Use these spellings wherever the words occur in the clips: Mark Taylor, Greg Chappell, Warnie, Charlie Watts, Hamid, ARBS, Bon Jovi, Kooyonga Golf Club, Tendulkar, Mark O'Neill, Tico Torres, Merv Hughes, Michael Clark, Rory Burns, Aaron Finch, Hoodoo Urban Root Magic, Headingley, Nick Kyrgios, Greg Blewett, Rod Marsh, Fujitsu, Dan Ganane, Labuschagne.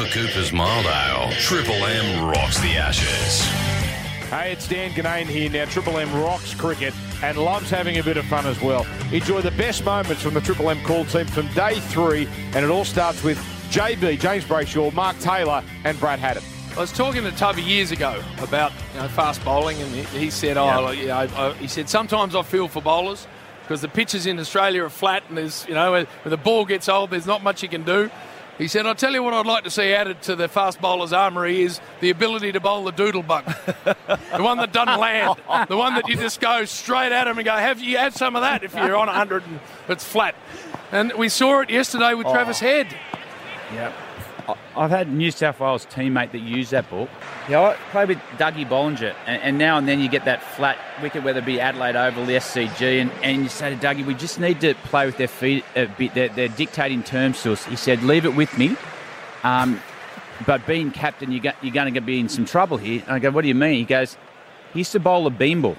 for Cooper's Mild Ale, Triple M rocks the Ashes. Hey, it's Dan Ganane here now. Triple M rocks cricket and loves having a bit of fun as well. Enjoy the best moments from the Triple M call team from day three, and it all starts with JB, James Brayshaw, Mark Taylor and Brad Haddon. I was talking to Tubby years ago about fast bowling, and he said, he said, sometimes I feel for bowlers because the pitches in Australia are flat and there's, when the ball gets old, there's not much you can do. He said, I'll tell you what I'd like to see added to the fast bowler's armoury is the ability to bowl the doodle bug. The one that doesn't land. The one that you just go straight at him and go, have some of that if you're on 100 and it's flat. And we saw it yesterday with Travis Head. Yeah. I've had New South Wales teammate that used that ball. Yeah, I played with Dougie Bollinger, and now and then you get that flat wicket, whether it be Adelaide Oval, the SCG, and you say to Dougie, we just need to play with their feet a bit. They're dictating terms to us. He said, leave it with me, but being captain, you're going to be in some trouble here. And I go, what do you mean? He goes, he used to bowl a beam ball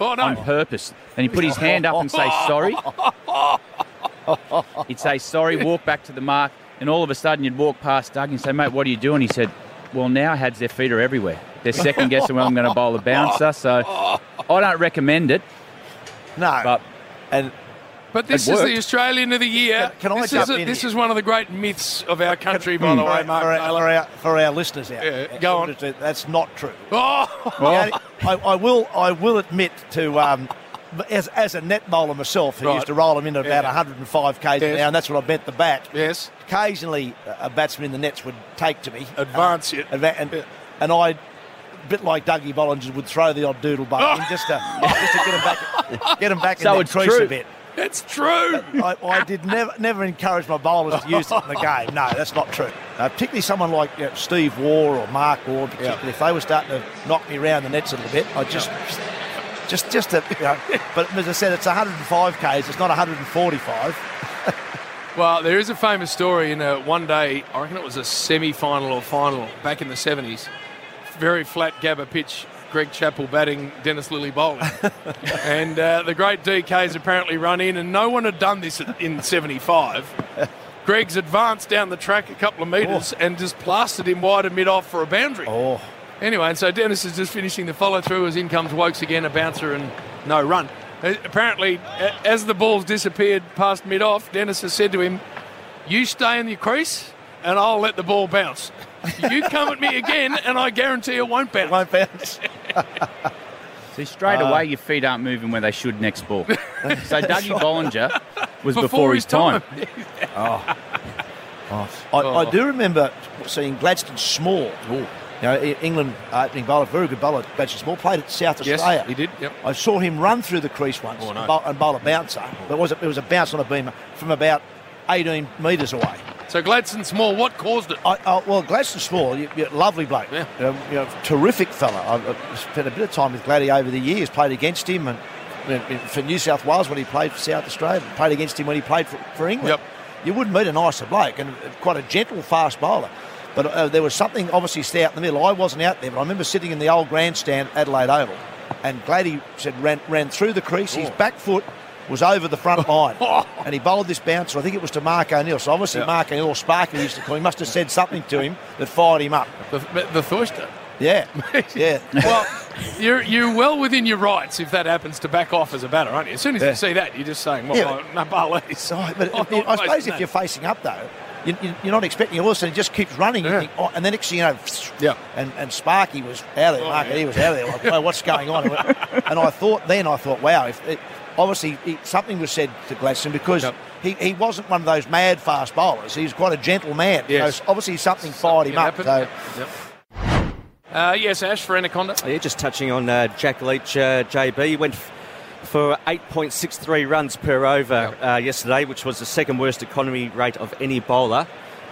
on purpose. And he put his hand up and say, sorry. He'd say, sorry, walk back to the mark. And all of a sudden, you'd walk past Doug and say, mate, what are you doing? He said, well, now Hads, their feet are everywhere. They're second-guessing when I'm going to bowl a bouncer, so I don't recommend it. No. But this is the Australian of the Year. This is one of the great myths of our country, by the way, Mark. For our listeners out there. Yeah, go on. That's not true. I will admit to... As a net bowler myself, who used to roll them into about 105 k's an hour, and that's what I bet the bat. Yes. Occasionally, a batsman in the nets would take to me. Advance it. And I, a bit like Dougie Bollinger, would throw the odd doodle bug in just to get him back so in the crease a bit. It's true. I did never encourage my bowlers to use it in the game. No, that's not true. Particularly someone like Steve Waugh or Mark Waugh, particularly, if they were starting to knock me around the nets a little bit, I just... but as I said, it's 105 k's. It's not 145. Well, there is a famous story in one day. I reckon it was a semi-final or final back in the 70s. Very flat Gabba pitch. Greg Chappell batting, Dennis Lillee bowling, and the great DK's apparently run in, and no one had done this in '75. Greg's advanced down the track a couple of metres and just plastered him wide and mid-off for a boundary. Oh. Anyway, and so Dennis is just finishing the follow-through as in comes Wokes again, a bouncer and no run. Apparently, as the ball's disappeared past mid-off, Dennis has said to him, you stay in the crease and I'll let the ball bounce. You come at me again and I guarantee it won't bounce. It won't bounce. See, straight away your feet aren't moving where they should next ball. So Dougie Bollinger was before his time. I do remember seeing Gladstone Small. Ooh. England opening bowler, very good bowler, Bacchus Small, played at South Australia. Yes, he did. Yep. I saw him run through the crease once and bowl a bouncer. But it was a bounce on a beamer from about 18 metres away. So Gladstone Small, what caused it? Gladstone Small, lovely bloke, terrific fella. I've spent a bit of time with Gladdy over the years, played against him and for New South Wales when he played for South Australia, played against him when he played for England. Yep. You wouldn't meet a nicer bloke and quite a gentle, fast bowler. But there was something obviously stout in the middle. I wasn't out there, but I remember sitting in the old grandstand at Adelaide Oval, and Gladdy said ran through the crease. His back foot was over the front line, and he bowled this bouncer. I think it was to Mark O'Neill. So obviously Mark O'Neill, or Sparky used to call him, must have said something to him that fired him up. The Thorster. Yeah, yeah. Well, you're well within your rights if that happens to back off as a batter, aren't you? As soon as you see that, you're just saying, no, Barley's. I suppose if you're facing up, though, you're not expecting it. All of a sudden, it just keeps running. Yeah. And then next thing you know, and Sparky was out of there. He was out of there. Like, well, what's going on? And I thought, wow. Obviously, something was said to Gladstone because he wasn't one of those mad fast bowlers. He was quite a gentle man. Yes. So obviously, something fired him up. So. Yep. Yes, Ash, for Anaconda. Yeah, just touching on Jack Leach, JB. He went for 8.63 runs per over yesterday, which was the second worst economy rate of any bowler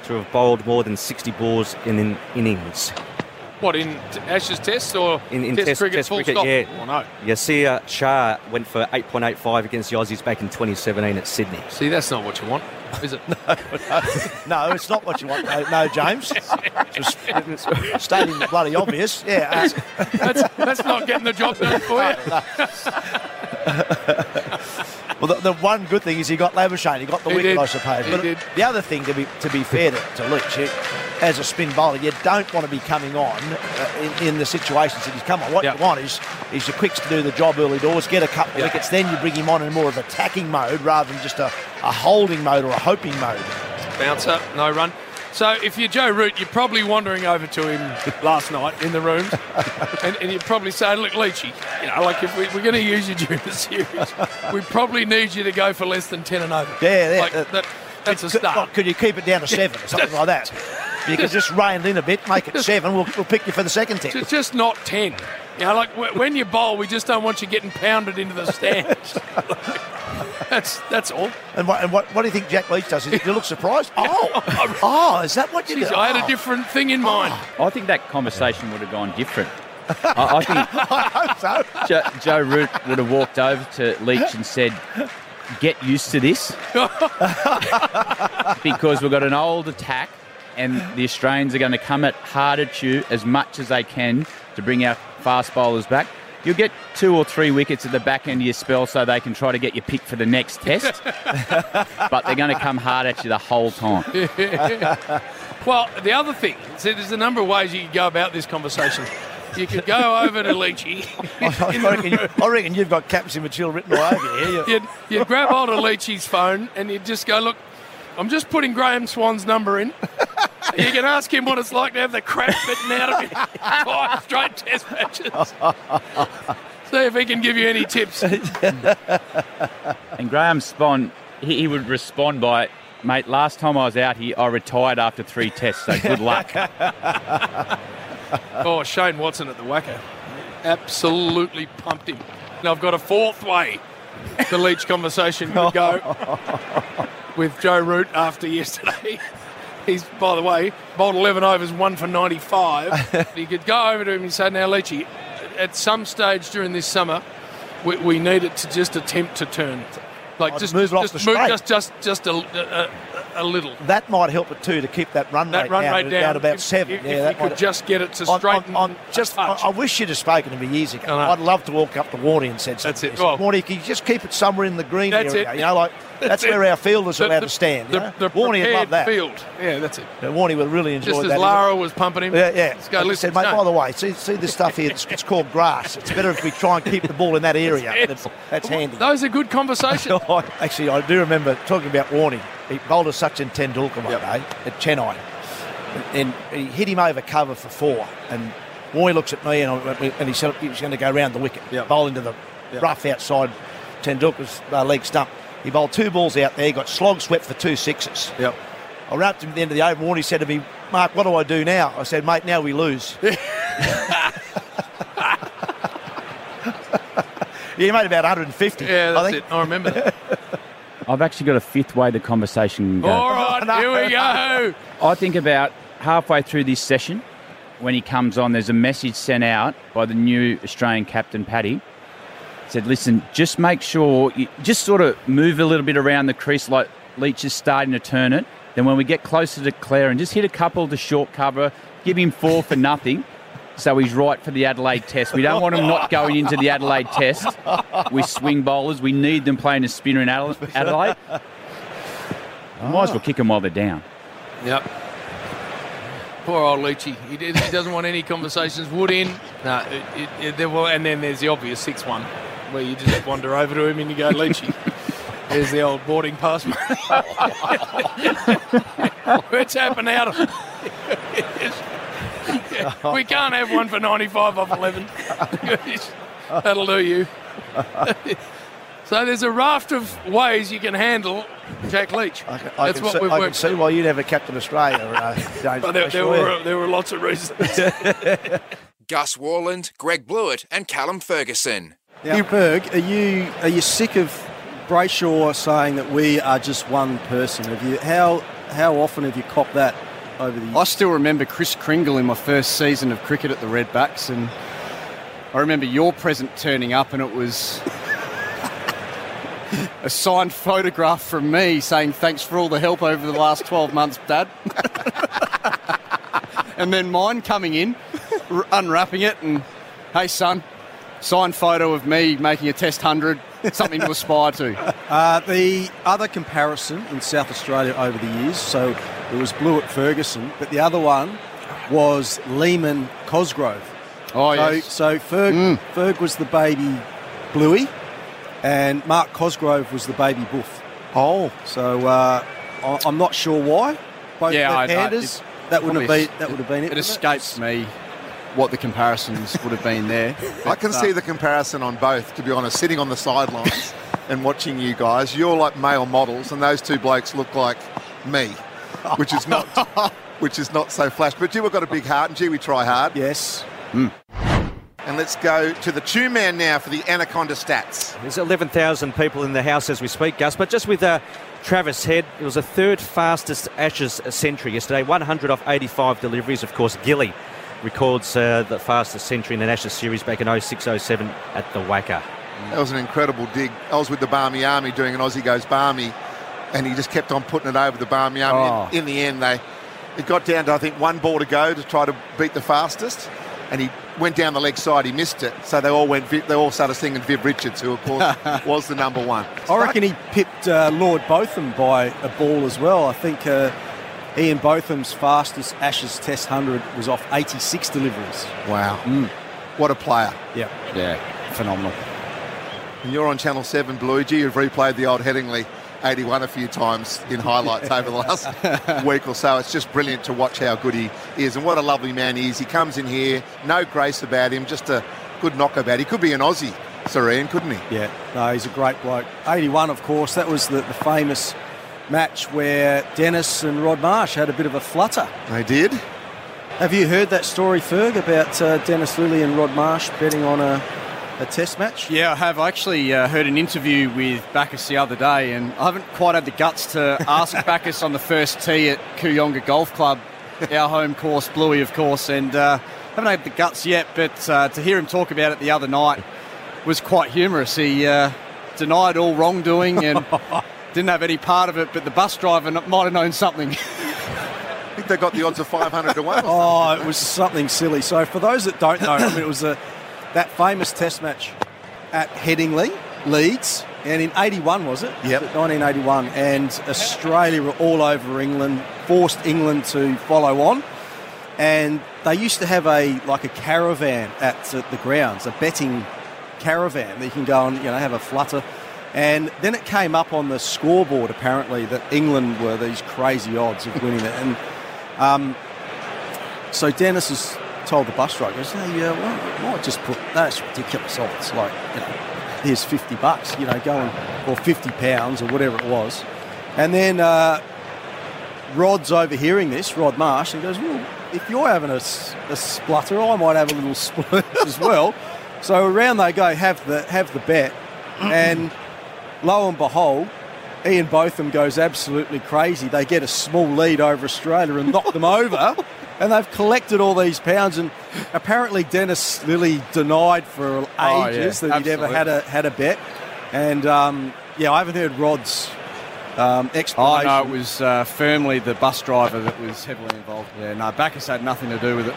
to have bowled more than 60 balls in an innings. What, in Ash's test or in test cricket? Test cricket, yeah. Oh, no. Yasir Shah went for 8.85 against the Aussies back in 2017 at Sydney. See, that's not what you want, is it? No, it's not what you want. No, James. Just stating the bloody obvious. Yeah, that's not getting the job done for you. Well, the one good thing is he got Labuschagne. He got the wicket, I suppose. But the other thing, to be fair to Leach, as a spin bowler, you don't want to be coming on in the situations that he's come on. What you want is your quicks to do the job early doors, get a couple of wickets, then you bring him on in more of attacking mode rather than just a holding mode or a hoping mode. Bouncer, no run. So if you're Joe Root, you're probably wandering over to him last night in the room, and you're probably saying, look, Leachy, you know, like if we're going to use you during the series, we probably need you to go for less than 10 and over. Yeah, like, that's a start. Like, could you keep it down to 7 or something like that? You could just rein it in a bit, make it 7, we'll pick you for the second 10. Just not 10. You know, like when you bowl, we just don't want you getting pounded into the stands. That's all. And what do you think Jack Leach does? You look surprised? Oh, is that what you did? I had a different thing in mind. I think that conversation would have gone different. I think I hope so. Joe Root would have walked over to Leach and said, get used to this. Because we've got an old attack and the Australians are going to come at hard at you as much as they can to bring our fast bowlers back. You'll get 2 or 3 wickets at the back end of your spell so they can try to get you picked for the next test. But they're going to come hard at you the whole time. Well, the other thing, see, there's a number of ways you can go about this conversation. You could go over to Leachy. I reckon you've got Caps and Machill written all over here. You'd grab hold of Leachy's phone and you'd just go, look, I'm just putting Graham Swan's number in. You can ask him what it's like to have the crap bitten out of him 5 straight test matches. See if he can give you any tips. And Graham Swan, he would respond by, mate, last time I was out here, I retired after 3 tests, so good luck. Oh, Shane Watson at the Wacker. Absolutely pumped him. Now I've got a 4th way the Leach conversation would go with Joe Root after yesterday. He's, by the way, bowled 11 overs, 1 for 95. You could go over to him and say, now, Leachy, at some stage during this summer, we need it to just attempt to turn. Like, just move a little. That might help it, too, to keep that run rate down to about 7. If you could just get it to straighten. I wish you'd have spoken to me years ago. I'd love to walk up to Warnie and said something. That's it. Well, Warnie, can you just keep it somewhere in the green area? It. You know, like... That's where our fielders are allowed to stand. The Warnie would love that. Field. Yeah, that's it. Yeah, Warnie would really enjoy that. Just as Lara was pumping him. Yeah. Let's go, I said, mate, by the way, see this stuff here? It's called grass. It's better if we try and keep the ball in that area. That's handy. Those are good conversations. Actually, I do remember talking about Warnie. He bowled a Sachin Tendulkar one day at Chennai. And he hit him over cover for 4. And Warnie looks at me and he said he was going to go round the wicket, bowl into the rough outside Tendulkar's leg stump. He bowled 2 balls out there. He got slog swept for 2 sixes. Yep. I wrapped him at the end of the over. Warnie said to me, Mark, what do I do now? I said, mate, now we lose. He made about 150. Yeah, that's it. I remember that. I've actually got a 5th way the conversation goes. All right, here we go. I think about halfway through this session, when he comes on, there's a message sent out by the new Australian captain, Paddy. Said, listen, just make sure you just sort of move a little bit around the crease like Leach is starting to turn it. Then when we get closer to Clare, just hit a couple to short cover, give him 4 for nothing. So he's right for the Adelaide Test. We don't want him not going into the Adelaide Test. We swing bowlers. We need them playing a spinner in Adelaide. Might as well kick them while they're down. Yep. Poor old Leachy. He doesn't want any conversations. Wood in. No. And then there's the obvious 6-1. Where you just wander over to him and you go, Leachy, there's the old boarding pass. We're tapping out of it. We can't have 1 for 95 off 11. That'll do you. So there's a raft of ways you can handle Jack Leach. I can see why you'd have a captain Australia, James. But there were lots of reasons. Gus Warland, Greg Blewett and Callum Ferguson. Now, Berg, are you sick of Brayshaw saying that we are just one person? Have you how often have you copped that over the years? I still remember Chris Kringle in my first season of cricket at the Redbacks, and I remember your present turning up, and it was a signed photograph from me saying thanks for all the help over the last 12 months, Dad. And then mine coming in, unwrapping it, and hey, son. Signed photo of me making a test 100, something to aspire to. The other comparison in South Australia over the years, so It was Blewett Ferguson, but the other one was Lehman Cosgrove. Oh, so, yes. So Ferg was the baby Bluey, and Mark Cosgrove was the baby Boof. Oh. So I'm not sure why. Both left-handers, that would have been it. It escapes me what the comparisons would have been there. But, I can see the comparison on both, to be honest, sitting on the sidelines and watching you guys. You're like male models, and those two blokes look like me, which is not so flash. But you have got a big heart, and gee, we try hard. Yes. Mm. And let's go to the Tune Man now for the Anaconda stats. There's 11,000 people in the house as we speak, Gus, but just with Travis Head, it was the third fastest Ashes century yesterday, 100 off 85 deliveries. Of course, Gilly records the fastest century in an Ashes series back in 06-07 at the Wacker. That was an incredible dig. I was with the Barmy Army doing an Aussie Goes Barmy, and he just kept on putting it over the Barmy Army. Oh. In the end, it got down to, I think, one ball to go to try to beat the fastest. And he went down the leg side. He missed it. So they all started singing Viv Richards, who, of course, was the number one. I reckon he pipped Lord Botham by a ball as well. I think Ian Botham's fastest Ashes Test 100 was off 86 deliveries. Wow. Mm. What a player. Yeah. Yeah, phenomenal. And you're on Channel 7, Bluey. You've replayed the old Headingley 81 a few times in highlights over the last week or so. It's just brilliant to watch how good he is, and what a lovely man he is. He comes in here, no grace about him, just a good knockabout. He could be an Aussie, Sir Ian, couldn't he? Yeah, no, he's a great bloke. 81, of course, that was the famous match where Dennis and Rod Marsh had a bit of a flutter. They did. Have you heard that story, Ferg, about Dennis Lillee and Rod Marsh betting on a test match? Yeah, I have. I actually heard an interview with Bacchus the other day, and I haven't quite had the guts to ask Bacchus on the first tee at Kooyonga Golf Club, our home course, Bluey, of course, and haven't had the guts yet, but to hear him talk about it the other night was quite humorous. He denied all wrongdoing and didn't have any part of it, but the bus driver might have known something. I think they got the odds of 500 to 1. Oh, it was something silly. So for those that don't know, I mean, it was that famous test match at Headingley, Leeds, and in 81, was it? Yep. 1981, and Australia were all over England, forced England to follow on, and they used to have a caravan at the grounds, a betting caravan that you can go and, have a flutter, and then it came up on the scoreboard, apparently, that England were these crazy odds of winning it, and so Dennis is... told the bus driver, I just put that's ridiculous odds. Here's $50, or £50 or whatever it was. And then Rod's overhearing this, Rod Marsh, and goes, well, if you're having a splutter, I might have a little splurge as well. So around they go, have the bet, and lo and behold, Ian Botham goes absolutely crazy. They get a small lead over Australia and knock them over. And they've collected all these pounds, and apparently Dennis Lillee denied for ages that he'd ever had a bet. And I haven't heard Rod's explanation. Oh no, it was firmly the bus driver that was heavily involved there. No, Bacchus had nothing to do with it.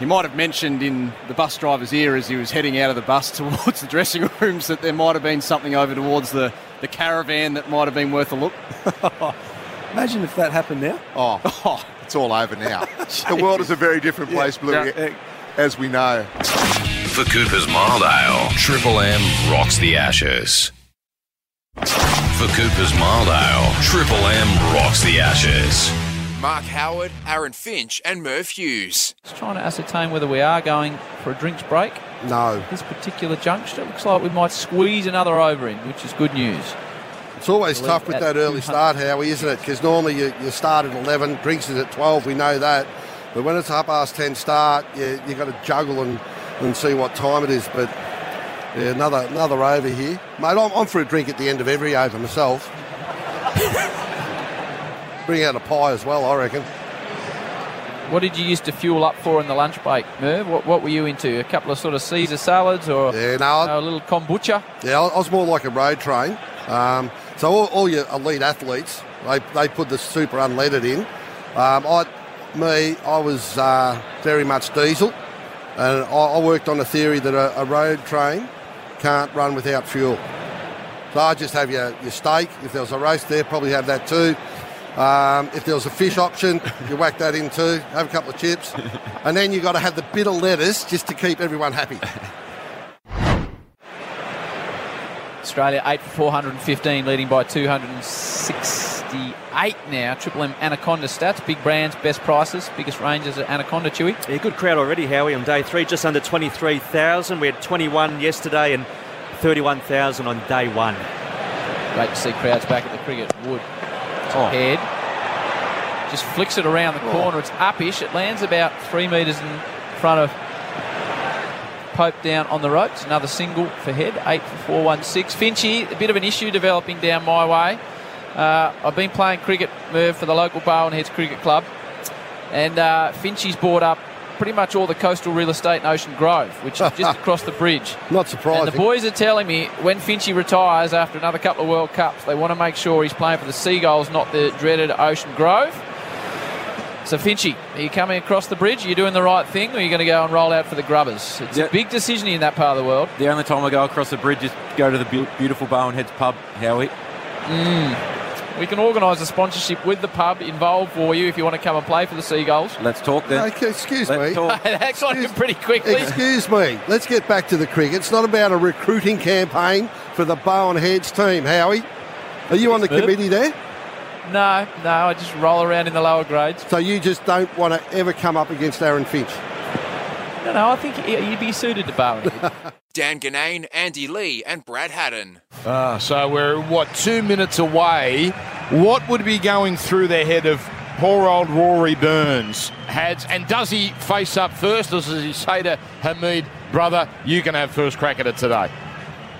He might have mentioned in the bus driver's ear as he was heading out of the bus towards the dressing rooms that there might have been something over towards the caravan that might have been worth a look. Imagine if that happened now. Oh, it's all over now. The world is a very different place, Bluey, as we know. For Cooper's Mild Ale, Triple M rocks the Ashes. For Cooper's Mild Ale, Triple M rocks the Ashes. Mark Howard, Aaron Finch and Murph Hughes. Just trying to ascertain whether we are going for a drinks break. No. This particular juncture, it looks like we might squeeze another over in, which is good news. It's always tough with that early start, Howie, isn't it? Because normally you start at 11, drinks is at 12, we know that. But when it's 10:30 start, you've got to juggle and see what time it is. But yeah, another over here. Mate, I'm for a drink at the end of every over myself. Bring out a pie as well, I reckon. What did you used to fuel up for in the lunch break, Merv? What were you into? A couple of sort of Caesar salads or a little kombucha? Yeah, I was more like a road train. So all your elite athletes, they put the super unleaded in. I was very much diesel, and I worked on the theory that a road train can't run without fuel. So I just have your steak. If there was a roast there, probably have that too. If there was a fish option, you whack that in too, have a couple of chips. And then you've got to have the bit of lettuce just to keep everyone happy. Australia 8 for 415, leading by 268 now. Triple M Anaconda stats, big brands, best prices, biggest ranges at Anaconda, Chewy. Yeah, good crowd already, Howie, on day three, just under 23,000. We had 21 yesterday and 31,000 on day one. Great to see crowds back at the cricket. Wood to Head. Just flicks it around the corner. It's uppish. It lands about 3 metres in front of Pope down on the ropes. Another single for Head, 8 for 416. Finchie, a bit of an issue developing down my way. I've been playing cricket, Merv, for the local Bowen Heads Cricket Club. And Finchie's bought up pretty much all the coastal real estate in Ocean Grove, which is just across the bridge. Not surprising. And the boys are telling me when Finchie retires after another couple of World Cups, they want to make sure he's playing for the Seagulls, not the dreaded Ocean Grove. So, Finchie, are you coming across the bridge? Are you doing the right thing, or are you going to go and roll out for the Grubbers? It's a big decision in that part of the world. The only time I go across the bridge is to go to the beautiful Bowen Heads pub, Howie. We can organise a sponsorship with the pub involved for you if you want to come and play for the Seagulls. Let's talk then. Okay, excuse me. It acts like it pretty quickly. Excuse me. Let's get back to the cricket. It's not about a recruiting campaign for the Bowen Heads team, Howie. Are you on the committee there? No, I just roll around in the lower grades. So you just don't want to ever come up against Aaron Finch? No, I think you'd be suited to Bowen. Dan Ganane, Andy Lee and Brad Haddon. So we're, 2 minutes away. What would be going through the head of poor old Rory Burns? Hads, and does he face up first, or does he say to Hamid, brother, you can have first crack at it today?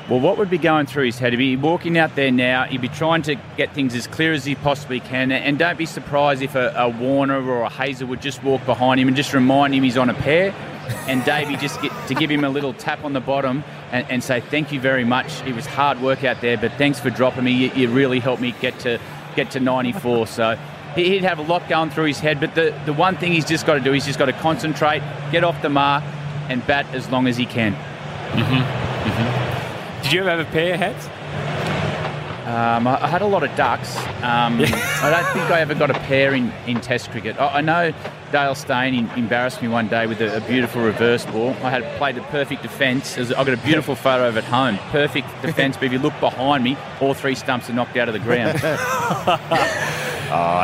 Well, what would be going through his head? He'd be walking out there now. He'd be trying to get things as clear as he possibly can. And don't be surprised if a Warner or a Hazer would just walk behind him and just remind him he's on a pair. And Davey just to give him a little tap on the bottom and say, thank you very much. It was hard work out there, but thanks for dropping me. You really helped me get to 94. So he'd have a lot going through his head. But the one thing he's just got to do, he's just got to concentrate, get off the mark, and bat as long as he can. Mm-hmm. Mm-hmm. Did you ever have a pair of hats? I had a lot of ducks. I don't think I ever got a pair in Test cricket. I know Dale Steyn embarrassed me one day with a beautiful reverse ball. I had played a perfect defence. I've got a beautiful photo of it at home. Perfect defence, but if you look behind me, all three stumps are knocked out of the ground.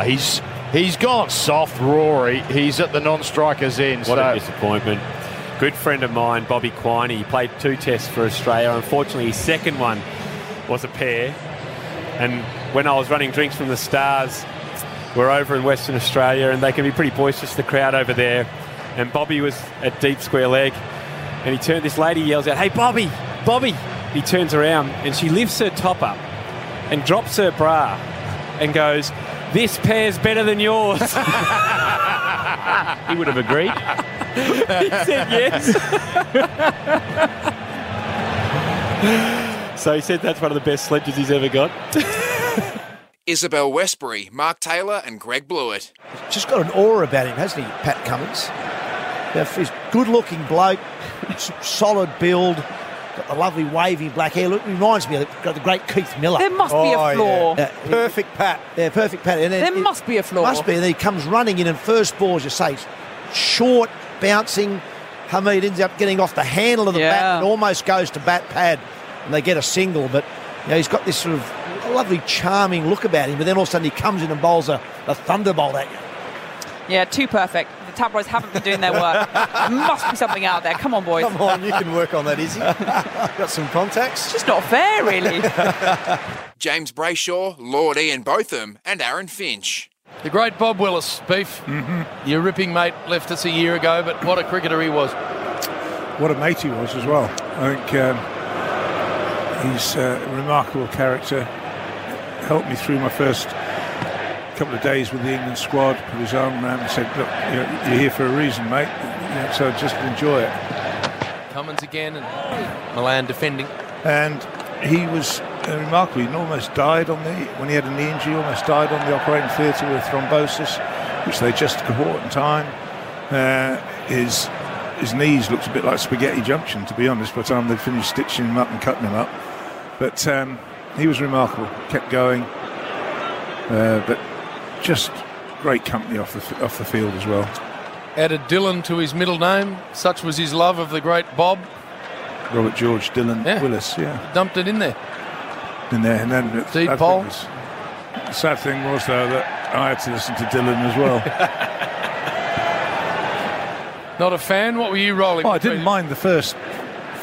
He's gone soft, Rory. He's at the non-striker's end. What a disappointment. Good friend of mine, Bobby Quiney, played 2 tests for Australia. Unfortunately, his second one was a pair. And when I was running drinks from the Stars, we're over in Western Australia, and they can be pretty boisterous, the crowd over there. And Bobby was at deep square leg, and he turned. This lady yells out, "Hey, Bobby, Bobby!" He turns around, and she lifts her top up and drops her bra and goes, "This pair's better than yours." He would have agreed. He said yes. So he said that's one of the best sledges he's ever got. Isabel Westbury, Mark Taylor and Greg Blewett. Just got an aura about him, hasn't he, Pat Cummins? He's a good-looking bloke, solid build, got the lovely wavy black hair. Look, reminds me of the great Keith Miller. There must be a flaw. Yeah. Perfect Pat. Yeah, perfect Pat. And there must be a flaw. Must be. And then he comes running in and first ball, as you say, short, bouncing. Hamid ends up getting off the handle of the bat and almost goes to bat pad, and they get a single. But you know, he's got this sort of lovely, charming look about him, but then all of a sudden he comes in and bowls a thunderbolt at you. Yeah, too perfect. The tub boys haven't been doing their work. There must be something out there. Come on, boys. Come on, you can work on that, Izzy. Got some contacts. It's just not fair, really. James Brayshaw, Lord Ian Botham and Aaron Finch. The great Bob Willis, Beef. Mm-hmm. Your ripping mate left us a year ago, but what a cricketer he was. What a mate he was as well. I think he's a remarkable character. Helped me through my first couple of days with the England squad. Put his arm around and said, look, you're here for a reason, mate. So just enjoy it. Cummins again and Milan defending. And he was... remarkably, he almost died when he had a knee injury, almost died on the operating theatre with thrombosis, which they just caught in time. His knees looked a bit like spaghetti junction, to be honest, by the time they finished stitching him up and cutting him up. But he was remarkable, kept going. But just great company off the field as well. Added Dylan to his middle name. Such was his love of the great Bob. Robert George, Dylan, yeah. Willis, yeah. Dumped it in there. In there. And then deep pole. The sad thing was, though, that I had to listen to Dylan as well. Not a fan? What were you rolling? Oh, I didn't mind the first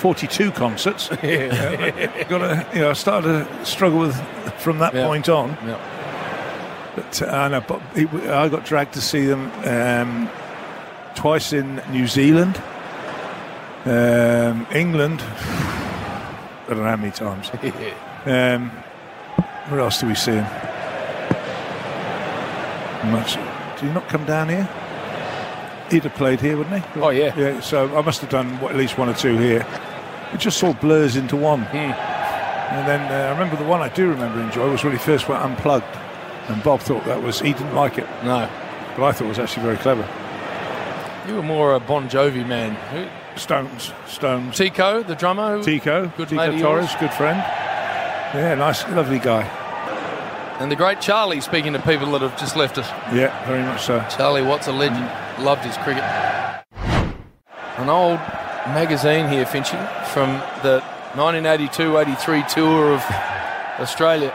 42 concerts. Yeah. I started to struggle with from that point on. Yeah. But I got dragged to see them twice in New Zealand, England. I don't know how many times. Where else do we see him? Much. Did he not come down here? He'd have played here, wouldn't he? Oh, yeah. Yeah. So I must have done at least one or two here. It just sort of blurs into one. Mm. And then I remember the one I do remember enjoy was when he first went unplugged. And Bob thought he didn't like it. No. But I thought it was actually very clever. You were more a Bon Jovi man. Stones. Tico, the drummer. Tico Torres, good friend. Yeah, nice, lovely guy. And the great Charlie, speaking to people that have just left us. Yeah, very much so. Charlie Watts, a legend. Loved his cricket. An old magazine here, Finchie, from the 1982-83 tour of Australia.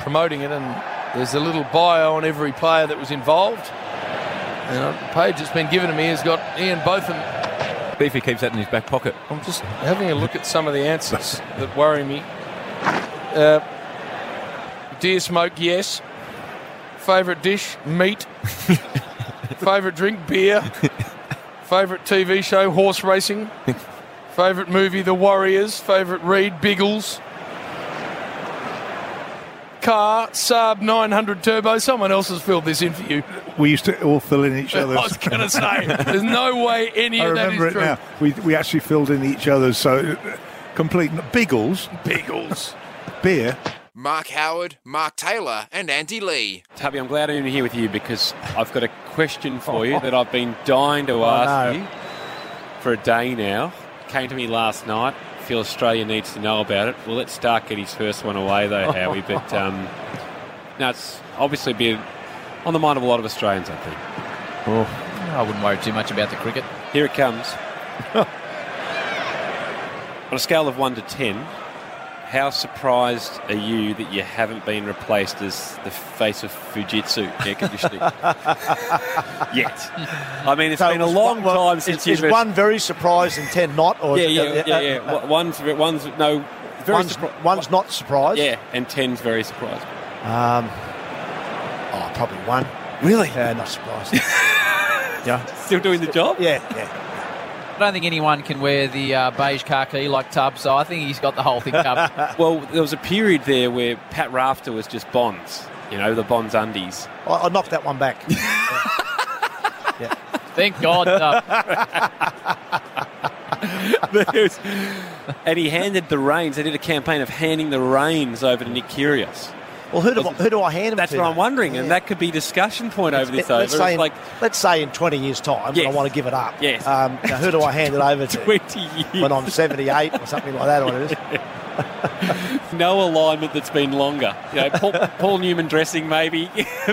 Promoting it, and there's a little bio on every player that was involved. And the page that's been given to me has got Ian Botham. Beefy keeps that in his back pocket. I'm just having a look at some of the answers that worry me. Deer smoke, yes. Favourite dish, meat. Favourite drink, beer. Favourite TV show, horse racing. Favourite movie, The Warriors. Favourite read, Biggles. Car, Saab 900 Turbo. Someone else has filled this in for you. We used to all fill in each other's. I was going to say, there's no way any of that is true. I remember it now. We actually filled in each other's, so complete. Biggles. Beer. Mark Howard, Mark Taylor and Andy Lee. Tubby, I'm glad I'm here with you because I've got a question for you that I've been dying to ask you for a day now. Came to me last night. Feel Australia needs to know about it. We'll let Stark get his first one away though, Howie, but no, it's obviously been on the mind of a lot of Australians, I think. Oh, I wouldn't worry too much about the cricket. Here it comes. On a scale of 1 to 10, how surprised are you that you haven't been replaced as the face of Fujitsu air conditioning yet? I mean, it's been a long time since you've... Is one very surprised and 10 not? Or yeah. One's not surprised. Yeah, and 10's very surprised. Probably 1. Really? Not surprised. Yeah. Still doing the job? Yeah. I don't think anyone can wear the beige khaki like Tubbs, so I think he's got the whole thing covered. Well, there was a period there where Pat Rafter was just Bonds, the Bonds undies. I knocked that one back. Yeah. Thank God. And he handed the reins. They did a campaign of handing the reins over to Nick Kyrgios. Well, who do I hand them to? That's what I'm wondering, and that could be discussion point over this over. Let's say in 20 years' time, yes. I want to give it up. Yes. Now who do I hand it over to? 20 years. When I'm 78 or something like that, or it is. No alignment that's been longer. Paul Newman dressing maybe,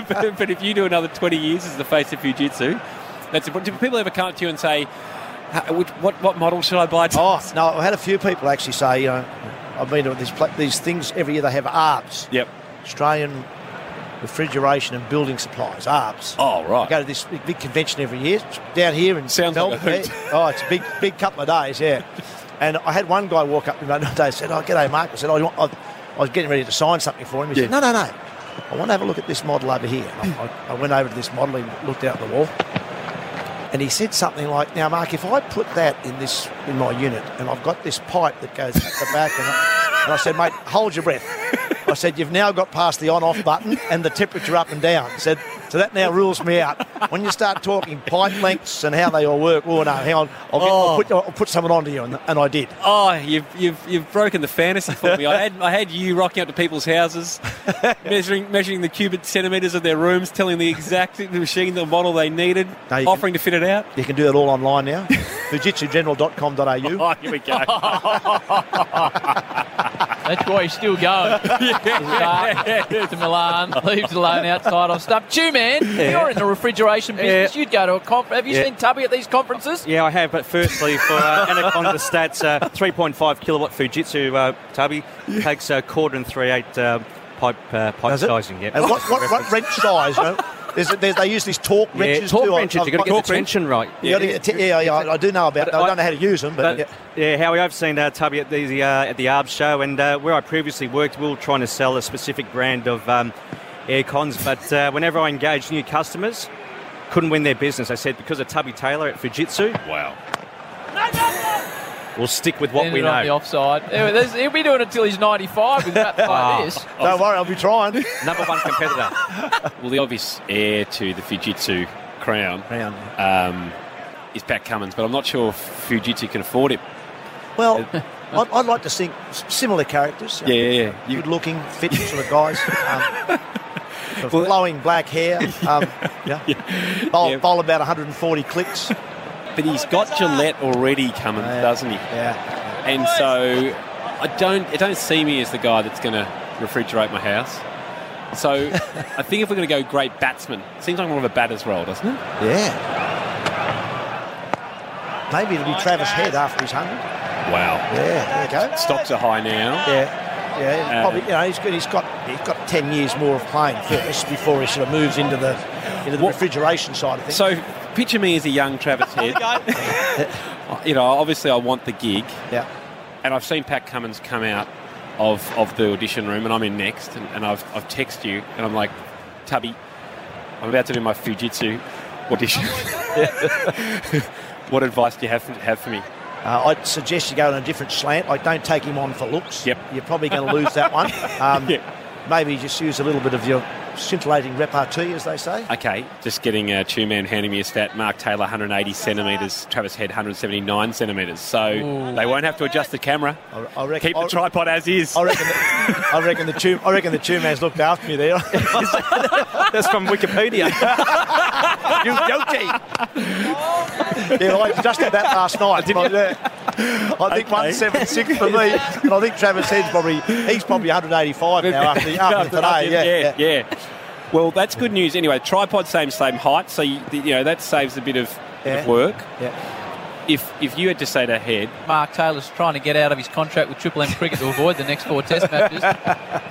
but if you do another 20 years as the face of Fujitsu, that's important. Do people ever come to you and say, what model should I buy? No, I had a few people actually say, I've been to these things every year. They have ARBs. Yep. Australian Refrigeration and Building Supplies, ARBS. Oh, right. We go to this big convention every year down here in Melbourne. Like it's a big couple of days, yeah. And I had one guy walk up to me one day and said, g'day, Mark. I said, I was getting ready to sign something for him. He said, no. I want to have a look at this model over here. I went over to this model. He looked out the wall. And he said something like, now, Mark, if I put that in my unit and I've got this pipe that goes at the back and I said, mate, hold your breath. I said, you've now got past the on-off button and the temperature up and down. I said, so that now rules me out. When you start talking pipe lengths and how they all work, hang on, I'll put someone onto you, and I did. Oh, you've broken the fantasy for me. I had you rocking up to people's houses, measuring the cubic centimetres of their rooms, telling the exact machine, the model they needed, offering to fit it out. You can do it all online now. Fujitsugeneral.com.au. Oh, here we go. That's why he's still going. To Milan, leaves alone outside on stuff. Two-man, you're in the refrigeration business. You'd go to a conference. Have you seen Tubby at these conferences? Yeah, I have. But firstly, for Anaconda Stats, 3.5 kilowatt Fujitsu Tubby takes a quarter and 3/8 pipe sizing. Yeah. And what wrench size? They use these torque wrenches. Torque wrenches. You've got to get the tension right. I do know about them. I don't know how to use them. But Howie, I've seen Tubby at the ARBS show, and where I previously worked, we were trying to sell a specific brand of air cons, but whenever I engaged new customers, couldn't win their business. I said, because of Tubby Taylor at Fujitsu, wow. We'll stick with what we know. On the offside. He'll be doing it till he's 95 without this. Don't worry, I'll be trying. Number one competitor. Well, the obvious heir to the Fujitsu crown. Is Pat Cummins, but I'm not sure if Fujitsu can afford him. Well, I'd like to see similar characters. Good-looking, fit sort of guys. Flowing black hair. Bowl about 140 clicks. But he's got Gillette already coming, doesn't he? Yeah. And so I don't see me as the guy that's going to refrigerate my house. So I think if we're going to go great batsman, it seems like more of a batter's role, doesn't it? Yeah. Maybe it'll be Travis Head after his 100. Wow. Yeah, there you go. Stocks are high now. Yeah. Yeah. Probably, he's good. He's got 10 years more of playing fitness before he sort of moves into the refrigeration side of things. So picture me as a young Travis Head. Obviously I want the gig. Yeah. And I've seen Pat Cummins come out of the audition room, and I'm in next, and I've texted you, and I'm like, Tubby, I'm about to do my Fujitsu audition. What advice do you have for me? I'd suggest you go on a different slant. Like, don't take him on for looks. Yep. You're probably going to lose that one. Maybe just use a little bit of your scintillating repartee, as they say. Okay, just getting a two-man handing me a stat. Mark Taylor, 180 centimetres. Travis Head, 179 centimetres. So they won't have to adjust the camera. I reckon, keep the tripod as is. I reckon the two-man's looked after me there. That's from Wikipedia. You're guilty. I adjusted that last night. I think 176 for me, and I think Travis Head's probably 185 now after today. Yeah. Well, that's good news. Anyway, tripod same height, so that saves a bit of work. Yeah. If you had to say to Head, Mark Taylor's trying to get out of his contract with Triple M Cricket to avoid the next 4 Test matches.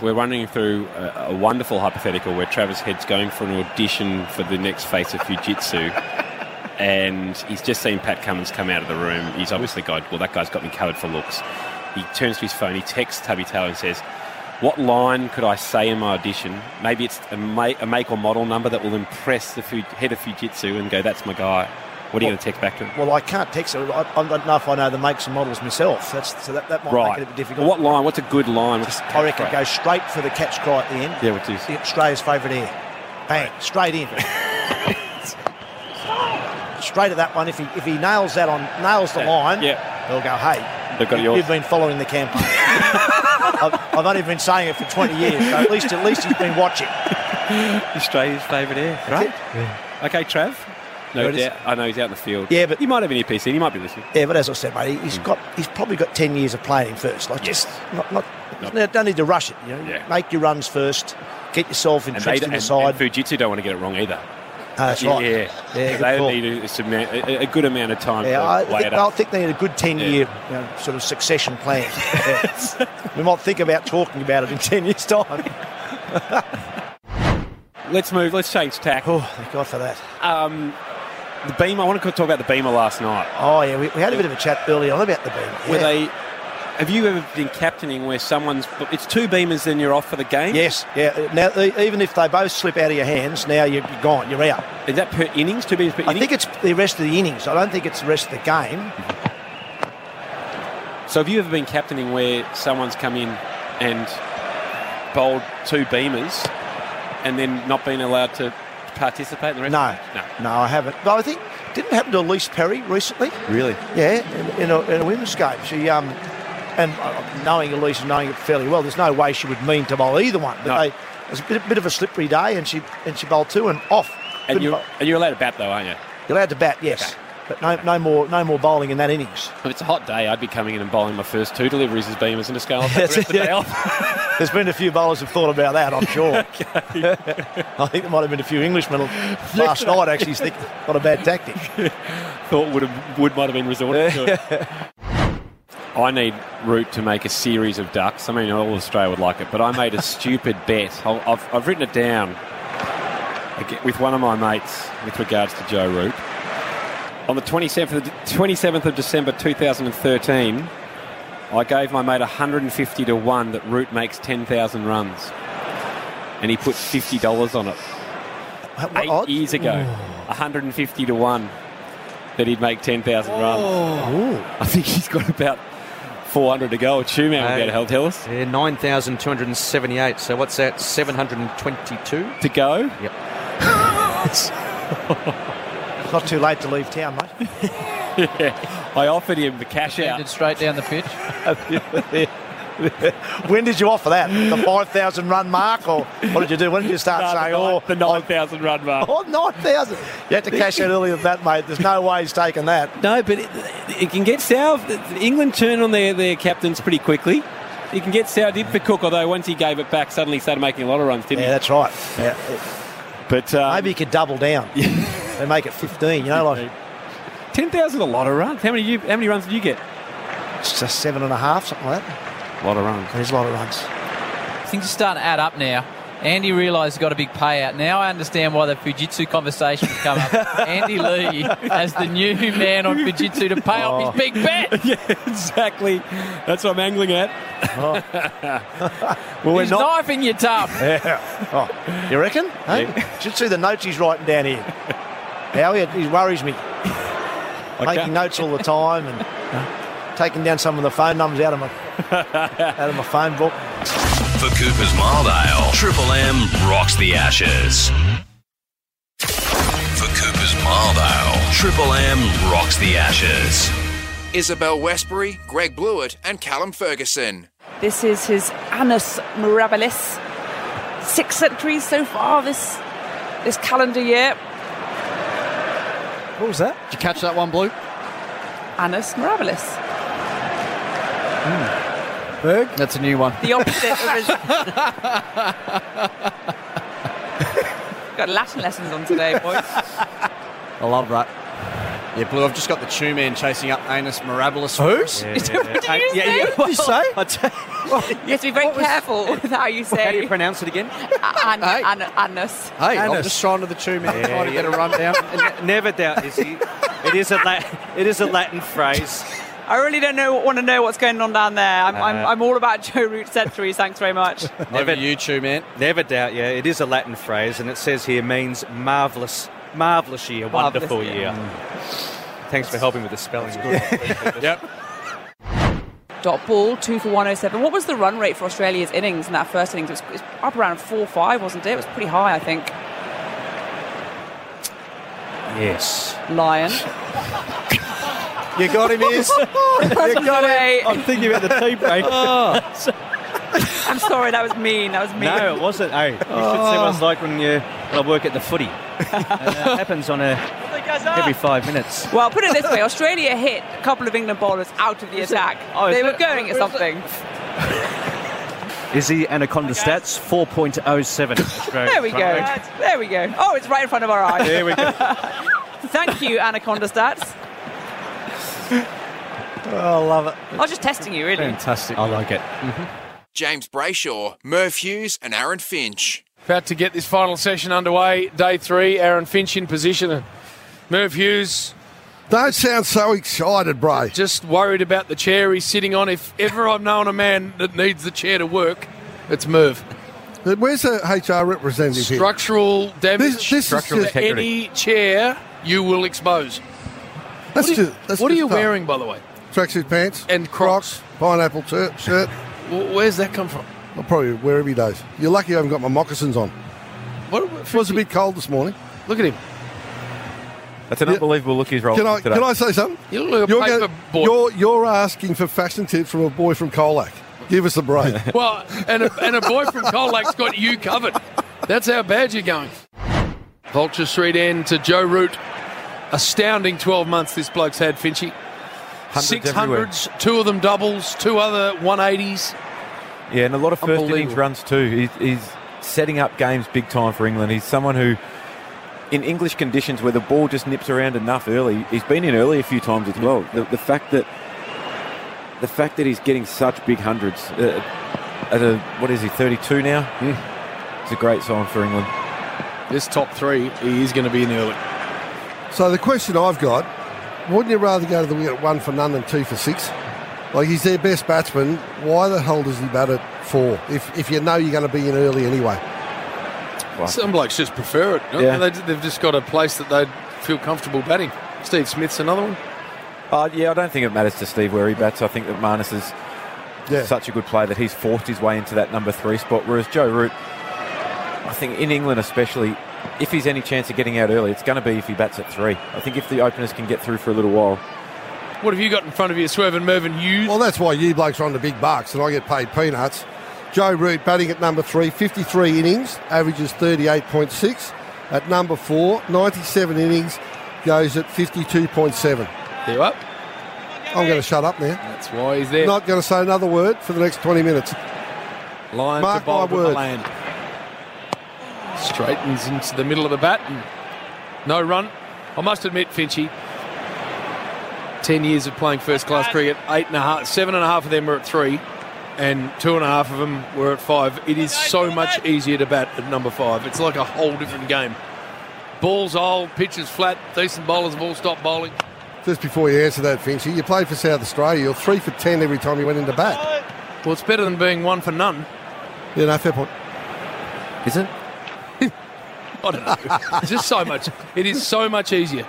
We're running through a wonderful hypothetical where Travis Head's going for an audition for the next face of Fujitsu, and he's just seen Pat Cummins come out of the room. He's obviously that guy's got me covered for looks. He turns to his phone, he texts Tubby Taylor and says, what line could I say in my audition? Maybe it's a make or model number that will impress the head of Fujitsu and go, that's my guy. What are you going to text back to him? Well, I can't text him. I don't know if I know the makes and models myself. That might make it a bit difficult. Well, what's a good line? I reckon go straight for the catch cry at the end. Yeah, which is Australia's favourite air. Bang, straight in. Straight at that one. If he nails that the line, they'll go, hey, you've been following the campaign. I've only been saying it for 20 years, so at least he's been watching. Australia's favourite air. Right? Yeah. Okay, Trav. No doubt. I know he's out in the field. Yeah, but he might have an earpiece in. He might be listening. Yeah, but as I said, mate, he's probably got 10 years of playing first. Don't need to rush it. Make your runs first. Get yourself entrenched in the side. And Fujitsu don't want to get it wrong either. No, that's right. Yeah. They need a good amount of time. Yeah, I think they need a good 10-year sort of succession plan. We might think about talking about it in 10 years' time. Let's move. Let's change tack. Oh, thank God for that. The Beamer, I want to talk about the Beamer last night. Oh, yeah, we had a bit of a chat earlier on about the Beamer. Have you ever been captaining where it's two Beamers, then you're off for the game? Yes, yeah. Now, even if they both slip out of your hands, now you're gone, you're out. Is that per innings, two Beamers per innings? I think it's the rest of the innings. I don't think it's the rest of the game. So have you ever been captaining where someone's come in and bowled two Beamers and then not been allowed to participate in the rest? No, I haven't. But I think didn't happen to Elise Perry recently. Really? Yeah, in a women's game. She and knowing Elise and knowing it fairly well, there's no way she would mean to bowl either one. But it was a bit of a slippery day, and she bowled two and off. And you're allowed to bat though, aren't you? You're allowed to bat, yes. Okay. But no more bowling in that innings. If it's a hot day, I'd be coming in and bowling my first two deliveries as Beamers and a scale. That's the day off. There's been a few bowlers who've thought about that, I'm sure. I think there might have been a few Englishmen last night actually thinking, not a bad tactic. Thought might have been resorted to it. I need Root to make a series of ducks. I mean, all of Australia would like it, but I made a stupid bet. I've written it down with one of my mates with regards to Joe Root. On the 27th of December 2013, I gave my mate 150 to 1 that Root makes 10,000 runs. And he put $50 on it. Eight years ago, 150 to 1 that he'd make 10,000 runs. Ooh. I think he's got about 400 to go. Tuman will get tell us. Yeah, 9,278. So what's that? 722? To go? Yep. It's not too late to leave town, mate. Yeah. I offered him the cash out. Headed straight down the pitch. When did you offer that? The 5,000 run mark? Or what did you do? When did you start saying, the 9,000 run mark. Oh, 9,000. You had to cash out earlier than that, mate. There's no way he's taken that. No, but it can get sour. England turn on their captains pretty quickly. You can get sour. Did for Cook, although once he gave it back, suddenly he started making a lot of runs, didn't he? Yeah, that's right. Yeah. But maybe you could double down. They make it 15. You know, like 10,000 a lot of runs. How many runs did you get? It's just 7.5, something like that. A lot of runs. It is a lot of runs. Things are starting to add up now. Andy realised he's got a big payout. Now I understand why the Fujitsu conversation has come up. Andy Lee as the new man on Fujitsu to pay off his big bet. Yeah, exactly. That's what I'm angling at. Well, he's knifing your tub. Yeah. Oh, you reckon? Huh? Yeah. Should see the notes he's writing down here. Howie, he worries me. Making notes all the time and taking down some of the phone numbers out of my phone book. For Coopers Mildale, Triple M rocks the Ashes. For Coopers Mildale, Triple M rocks the Ashes. Isabel Westbury, Greg Blewett and Callum Ferguson. This is his annus mirabilis. 6 centuries so far this calendar year. What was that? Did you catch that one, Blue? Annus mirabilis. Berg? That's a new one. The opposite of his... Got Latin lessons on today, boys. I love that. Yeah, Blue, I've just got the Tuman chasing up Annus mirabilis. Who? Yeah. What did you say? What did you say? You have to be very careful with how you say it. How do you pronounce it again? Annus. Hey, I'm just trying to the Tuman. Yeah, trying to get a rundown. Never doubt, Izzy. It is a Latin phrase. I really want to know what's going on down there. I'm all about Joe Root centuries. Thanks very much. Never you two, man. Never doubt. Yeah, it is a Latin phrase, and it says here means marvelous year, wonderful year. Thanks for helping with the spelling. Good. Yep. Dot ball 2 for 107. What was the run rate for Australia's innings in that first innings? It was up around 4-5, wasn't it? It was pretty high, I think. Yes. Lion. You got him, Iz. You got him. I'm thinking about the tea break. I'm sorry, that was mean. No, it wasn't. Hey, you should see what it's like when I work at the footy. It happens on every 5 minutes. Well, put it this way. Australia hit a couple of England bowlers out of the attack. They were going at something. Izzy Anaconda stats, 4.07. There we go. There we go. Oh, it's right in front of our eyes. There we go. Thank you, Anaconda stats. I love it. I was just testing you, really. Fantastic. I like it. Mm-hmm. James Brayshaw, Murph Hughes and Aaron Finch. About to get this final session underway. Day 3, Aaron Finch in position. Murph Hughes. Don't sound so excited, Bray. Just worried about the chair he's sitting on. If ever I've known a man that needs the chair to work, it's Merv. Where's the HR representative structural here? Damage. This structural damage. Structural integrity. Any chair you will expose. What are you wearing, by the way? Tracksuit pants. And Crocs. Pineapple shirt. Where's that come from? I'll probably wear every day. You're lucky I haven't got my moccasins on. It was a bit cold this morning. Look at him. That's an unbelievable look he's rolling today. Can I say something? You look like a paper boy. You're asking for fashion tips from a boy from Colac. Give us a break. Well, and a boy from Colac's got you covered. That's how bad you're going. Vulture Street end to Joe Root. astounding 12 months this bloke's had, Finchie. 600s, two of them doubles, two other 180s. Yeah, and a lot of first innings runs too. He's setting up games big time for England. He's someone who, in English conditions where the ball just nips around enough early, he's been in early a few times as well. The fact that he's getting such big hundreds at a, what is he, 32 now? Yeah. It's a great sign for England. This top three, he is going to be in early. So the question I've got, wouldn't you rather go to the wing at 1 for none than 2 for 6? Like, he's their best batsman. Why the hell does he bat at 4 if you know you're going to be in early anyway? Well, some blokes just prefer it. Yeah. They've just got a place that they feel comfortable batting. Steve Smith's another one. Yeah, I don't think it matters to Steve where he bats. I think that Marnus is such a good player that he's forced his way into that number 3 spot, whereas Joe Root, I think in England especially, if he's any chance of getting out early, it's going to be if he bats at 3. I think if the openers can get through for a little while. What have you got in front of you, Swerve and Mervyn? Well, that's why you blokes are on the big bucks and I get paid peanuts. Joe Root batting at number 3, 53 innings, averages 38.6. At number 4, 97 innings, goes at 52.7. You up? I'm going to shut up now. That's why he's there. Not going to say another word for the next 20 minutes. Lions mark are bold my word. The land. Straightens into the middle of the bat and no run. I must admit, Finchie, 10 years of playing first-class cricket, 7.5 of them were at 3 and 2.5 of them were at 5. It is so much easier to bat at number 5. It's like a whole different game. Ball's old, pitch is flat, decent bowlers have all stopped bowling. Just before you answer that, Finchie, you played for South Australia. You're 3 for 10 every time you went into bat. Well, it's better than being 1 for none. Yeah, no, fair point. Is it? I don't know. It's just so much. It is so much easier.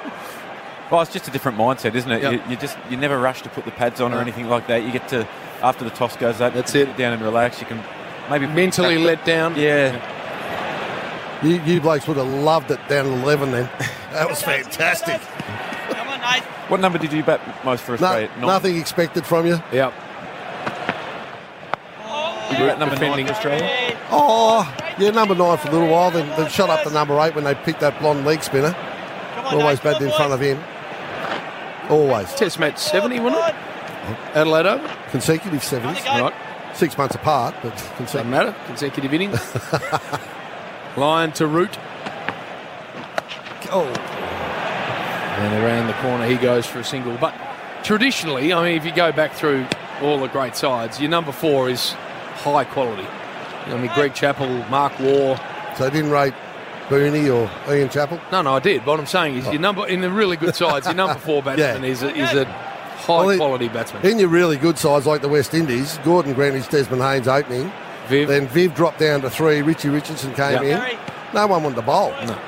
Well, it's just a different mindset, isn't it? Yep. You never rush to put the pads on or anything like that. You get to, after the toss goes up, that's it. Sit down and relax. You can maybe mentally let down. Yeah. You blokes would have loved it down at 11 then. That was fantastic. Come on, mate. What number did you bat most for Australia? Nothing expected from you. Yep. You were at number 9 for Australia? Oh, yeah, number 9 for a little while. Then shut up to number 8 when they picked that blonde leg spinner. Always batted in front of him. Always. Test match 70, wasn't it? Adelaide over. Consecutive 70s. Right. 6 months apart, but consecutive. Doesn't matter. Consecutive innings. Lion to Root. Oh. And around the corner he goes for a single. But traditionally, I mean, if you go back through all the great sides, your number 4 is high quality. I mean, Greg Chappell, Mark Waugh. So I didn't rate Booney or Ian Chappell? No, I did. But what I'm saying is, your number in the really good sides, your number 4 batsman is a high-quality batsman. In your really good sides, like the West Indies, Gordon Greenwich, Desmond Haynes opening. Viv. Then Viv dropped down to 3. Richie Richardson came in. No one wanted to bowl. No.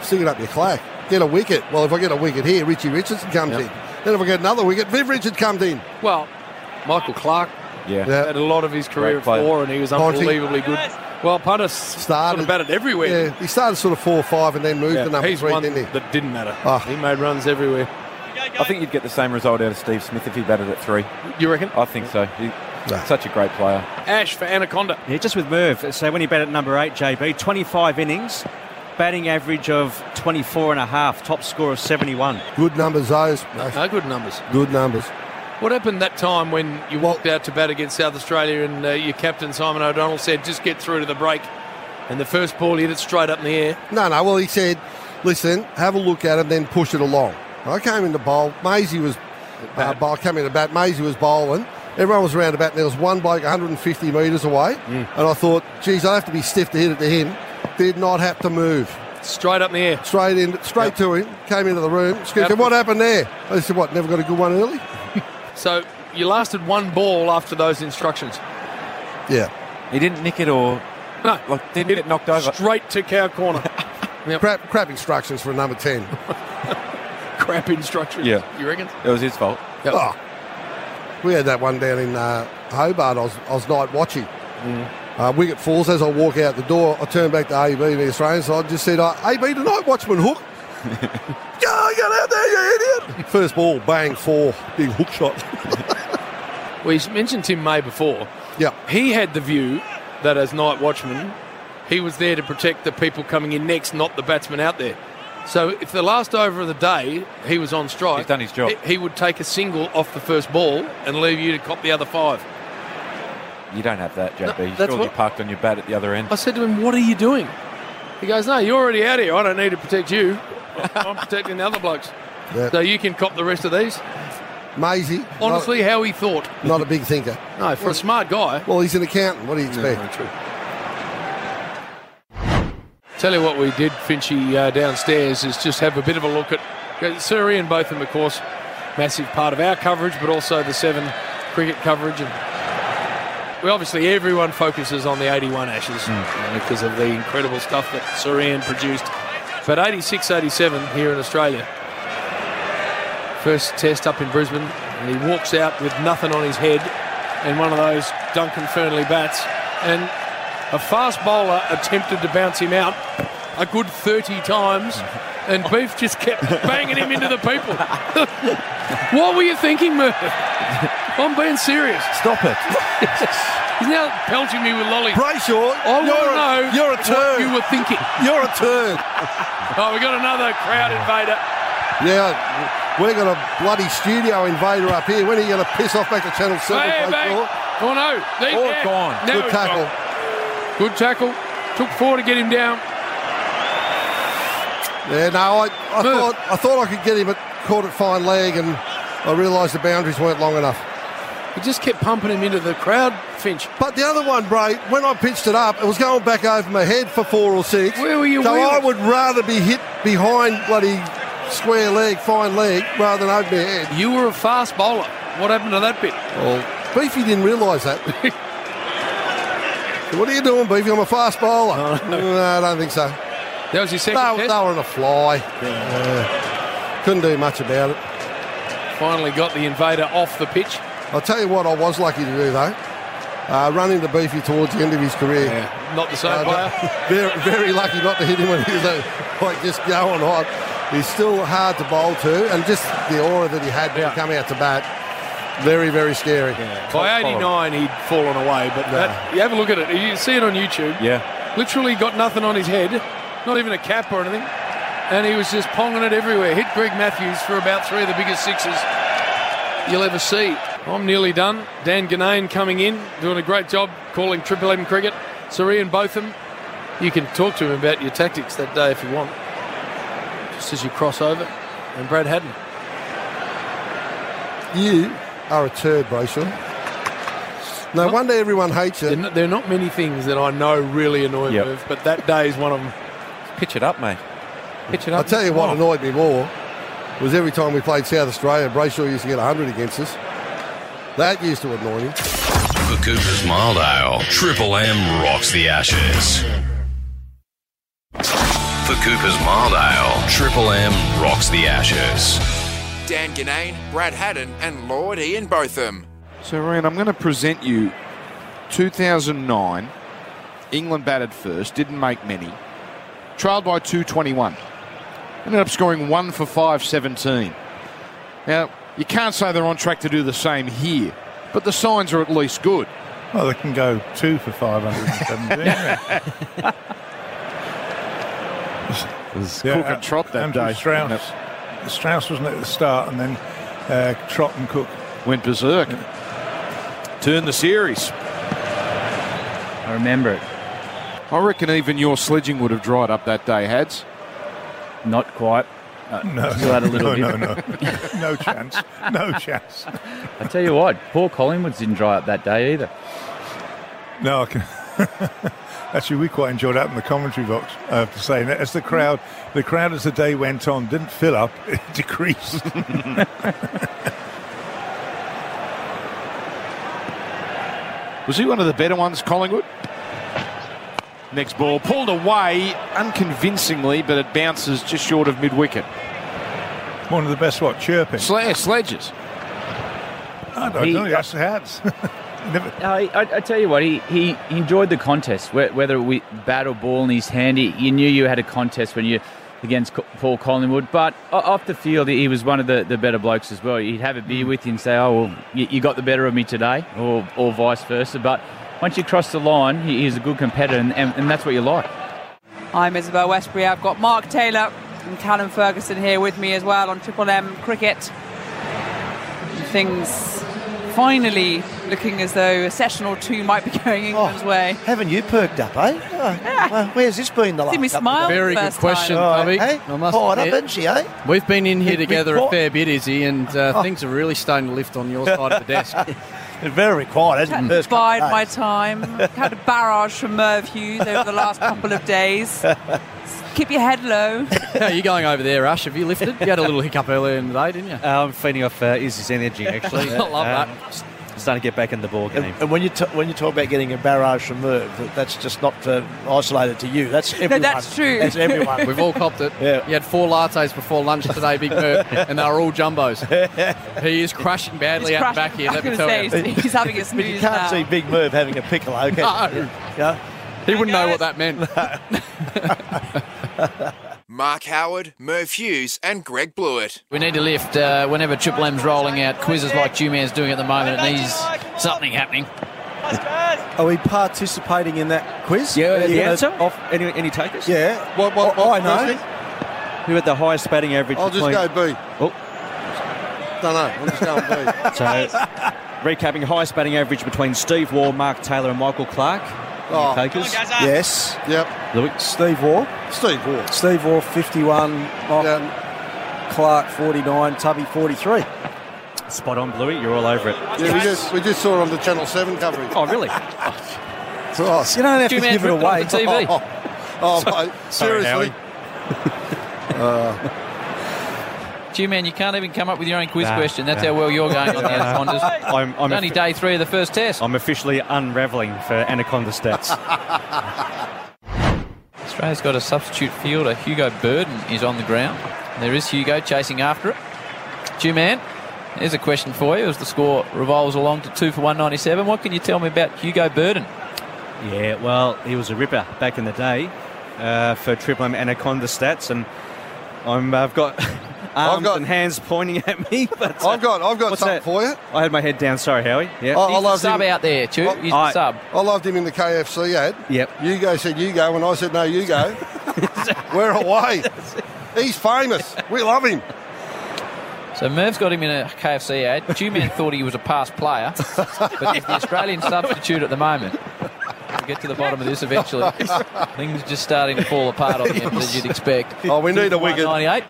Stick it up your clack. Get a wicket. Well, if I get a wicket here, Richie Richardson comes in. Then if I get another wicket, Viv Richards comes in. Well, Michael Clark had a lot of his career at 4, and he was unbelievably good. Well, Punter started sort of batted everywhere. Yeah, he started sort of 4 or 5 and then moved to number 3, didn't he? That didn't matter. Oh. He made runs everywhere. Go. I think you'd get the same result out of Steve Smith if he batted at 3. You reckon? I think so. He's such a great player. Ash for Anaconda. Yeah, just with Merv. So when he batted at number 8, JB, 25 innings, batting average of 24.5, top score of 71. Good numbers, those. No, good numbers. Good numbers. What happened that time when you walked out to bat against South Australia and your captain, Simon O'Donnell, said, just get through to the break, and the first ball, he hit it straight up in the air? No, well, he said, listen, have a look at it, then push it along. I came in to bowl. Maisie was bowling. Everyone was around the bat, and there was one bloke 150 metres away, and I thought, geez, I have to be stiff to hit it to him. Did not have to move. Straight up in the air. Straight to him, came into the room. Excuse me, what happened there? I said, what, never got a good one early? So you lasted one ball after those instructions. Yeah. He didn't nick it or... No. Like, didn't get knocked over. Straight to cow corner. Yep. Crap instructions for number 10. Crap instructions, you reckon? It was his fault. Yep. Oh. We had that one down in Hobart. I was night watching. Wicket falls. As I walk out the door, I turn back to AB, the Australian side, just said, AB tonight, watchman hook. Go, get out there, you idiot! First ball, bang, 4, big hook shot. Well, you mentioned Tim May before. Yeah. He had the view that as night watchman, he was there to protect the people coming in next, not the batsman out there. So if the last over of the day he was on strike, he's done his job. He would take a single off the first ball and leave you to cop the other five. You don't have that, JB. No, you're surely parked on your bat at the other end. I said to him, what are you doing? He goes, no, you're already out here. I don't need to protect you. I'm protecting the other blokes. Yep. So you can cop the rest of these. Maisie. Honestly, how he thought. Not a big thinker. No, for a smart guy. Well, he's an accountant. What do you expect? No, true. Tell you what we did, Finchie, downstairs, is just have a bit of a look at Sir Ian Botham, of course, massive part of our coverage, but also the Seven cricket coverage. And we obviously, everyone focuses on the 81 Ashes because of the incredible stuff that Sir Ian produced. But 86-87 here in Australia. First test up in Brisbane, and he walks out with nothing on his head in one of those Duncan Fernley bats, and a fast bowler attempted to bounce him out a good 30 times, and Beef just kept banging him into the people. What were you thinking, Murph? I'm being serious. Stop it. He's now pelting me with lollies. Brayshaw, you're a turd. What you were thinking. You're a turd. Oh, we got another crowd invader. Yeah. We've got a bloody studio invader up here. When are you going to piss off back to Channel 7? Oh, no. All gone. Good tackle. Gone. Good tackle. Took four to get him down. Yeah, no, I thought I could get him, but caught it fine leg, and I realised the boundaries weren't long enough. He just kept pumping him into the crowd, Finch. But the other one, Bray, when I pitched it up, it was going back over my head for 4 or 6. Where were you? So I would rather be hit behind bloody... square leg, fine leg, rather than over their head. You were a fast bowler. What happened to that bit? Well, Beefy didn't realise that. What are you doing, Beefy? I'm a fast bowler. Oh, no, I don't think so. That was your second test? They were on a fly. Yeah. Couldn't do much about it. Finally got the invader off the pitch. I'll tell you what I was lucky to do, though. Run into Beefy towards the end of his career. Yeah. Not the same player. Very, very lucky not to hit him when he was like just going hot. He's still hard to bowl to, and just the aura that he had when he come out to bat, very, very scary. Yeah. By 89, he'd fallen away, but you have a look at it. You see it on YouTube. Yeah. Literally got nothing on his head, not even a cap or anything, and he was just ponging it everywhere. Hit Greg Matthews for about three of the biggest sixes you'll ever see. I'm nearly done. Dan Ganane coming in, doing a great job calling Triple 11 cricket. Sir Ian Botham, you can talk to him about your tactics that day if you want. Just as you cross over, and Brad Haddon. You are a turd, Brayshaw. No wonder everyone hates you. There are not many things that I know really annoy me, but that day is one of them. Pitch it up, mate. Pitch it up. I'll tell you what annoyed me more was every time we played South Australia, Brayshaw used to get 100 against us. That used to annoy me. For Cooper's Mild Ale, Triple M rocks the Ashes. For Cooper's Mild Ale, Triple M rocks the Ashes. Dan Ganane, Brad Haddon and Lord Ian Botham. So, Ryan, I'm going to present you 2009. England batted first, didn't make many. Trailed by 221. Ended up scoring 1 for 517. Now, you can't say they're on track to do the same here, but the signs are at least good. Well, they can go 2 for 517. It was Cook and Trott that day. Strauss wasn't at the start, and then Trott and Cook went berserk. Yeah. Turned the series. I remember it. I reckon even your sledging would have dried up that day, Hads. Not quite. No, still had a little bit. No chance. No chance. I tell you what, poor Collingwoods didn't dry up that day either. No, I can. Actually, we quite enjoyed that in the commentary box, I have to say. And as the crowd as the day went on didn't fill up, it decreased. Was he one of the better ones, Collingwood? Next ball, pulled away unconvincingly, but it bounces just short of mid-wicket. One of the best, chirping? Sledges. I don't know, that's the Hats. I tell you what, he enjoyed the contest, whether it was bat or ball in his hand. You knew you had a contest when you against Paul Collingwood, but off the field, he was one of the better blokes as well. You'd have a beer with him and say, oh, well, you got the better of me today, or vice versa. But once you cross the line, he's a good competitor, and that's what you like. I'm Isabel Westbury. I've got Mark Taylor and Callum Ferguson here with me as well on Triple M Cricket. Things finally looking as though a session or two might be going England's way. Haven't you perked up, eh? Oh, yeah. Well, where's this been the last couple of days? Very good question, Bubby. Hey? Caught up, isn't she, eh? We've been in here together a fair bit, Izzy, and things are really starting to lift on your side of the desk. Very quiet, hasn't it? Bide my time. Had a barrage from Merv Hughes over the last couple of days. Keep your head low. How are you going over there, Ash? Have you lifted? You had a little hiccup earlier in the day, didn't you? I'm feeding off Izzy's energy, actually. I love that. Starting to get back in the ball game. And when you talk about getting a barrage from Merv, that's just not isolated to you. That's everyone. No, that's true. That's everyone. We've all copped it. Yeah. He had 4 lattes before lunch today, Big Merv, and they were all jumbos. He is crushing badly out back here, let me tell you. He's having a smooth But you can't see Big Merv having a pickle, okay? No. Yeah. He wouldn't know what that meant. Mark Howard, Merv Hughes and Greg Blewett. We need to lift whenever Triple M's rolling out quizzes like G-Man's doing at the moment. It needs something happening. Are we participating in that quiz? Yeah, the answer? Any takers? Yeah. What I know. Who had the highest batting average? I'll just go B. Oh. Don't know. I'm just going B. So, recapping highest batting average between Steve Waugh, Mark Taylor and Michael Clark. Takers? Yes. Yep. Louis. Steve Waugh, 51. Clark, 49. Tubby, 43. Spot on, Bluey. You're all over it. Yeah, we just saw it on the Channel 7 coverage. Oh, really? You don't have to give it away. On the TV. Seriously. G-Man, you can't even come up with your own quiz question. That's how well you're going on the Anacondas. I'm only day 3 of the first test. I'm officially unravelling for Anaconda stats. Australia's got a substitute fielder. Hugo Burden is on the ground. There is Hugo chasing after it. G-Man, here's a question for you as the score revolves along to 2 for 197. What can you tell me about Hugo Burden? Yeah, well, he was a ripper back in the day for Triple M Anaconda stats, and I've got... Arms and hands pointing at me. But I've got something for you. I had my head down. Sorry, Howie. Yeah, he's the sub out there, Stu. He's the sub. I loved him in the KFC ad. Yep. Hugo said, "You go," and I said, "No, you go." We're away. He's famous. We love him. So Merv's got him in a KFC ad. G-Man thought he was a past player, but he's the Australian substitute at the moment. We'll get to the bottom of this eventually. Things are just starting to fall apart on him, as you'd expect. Oh, we need a wicket. 98.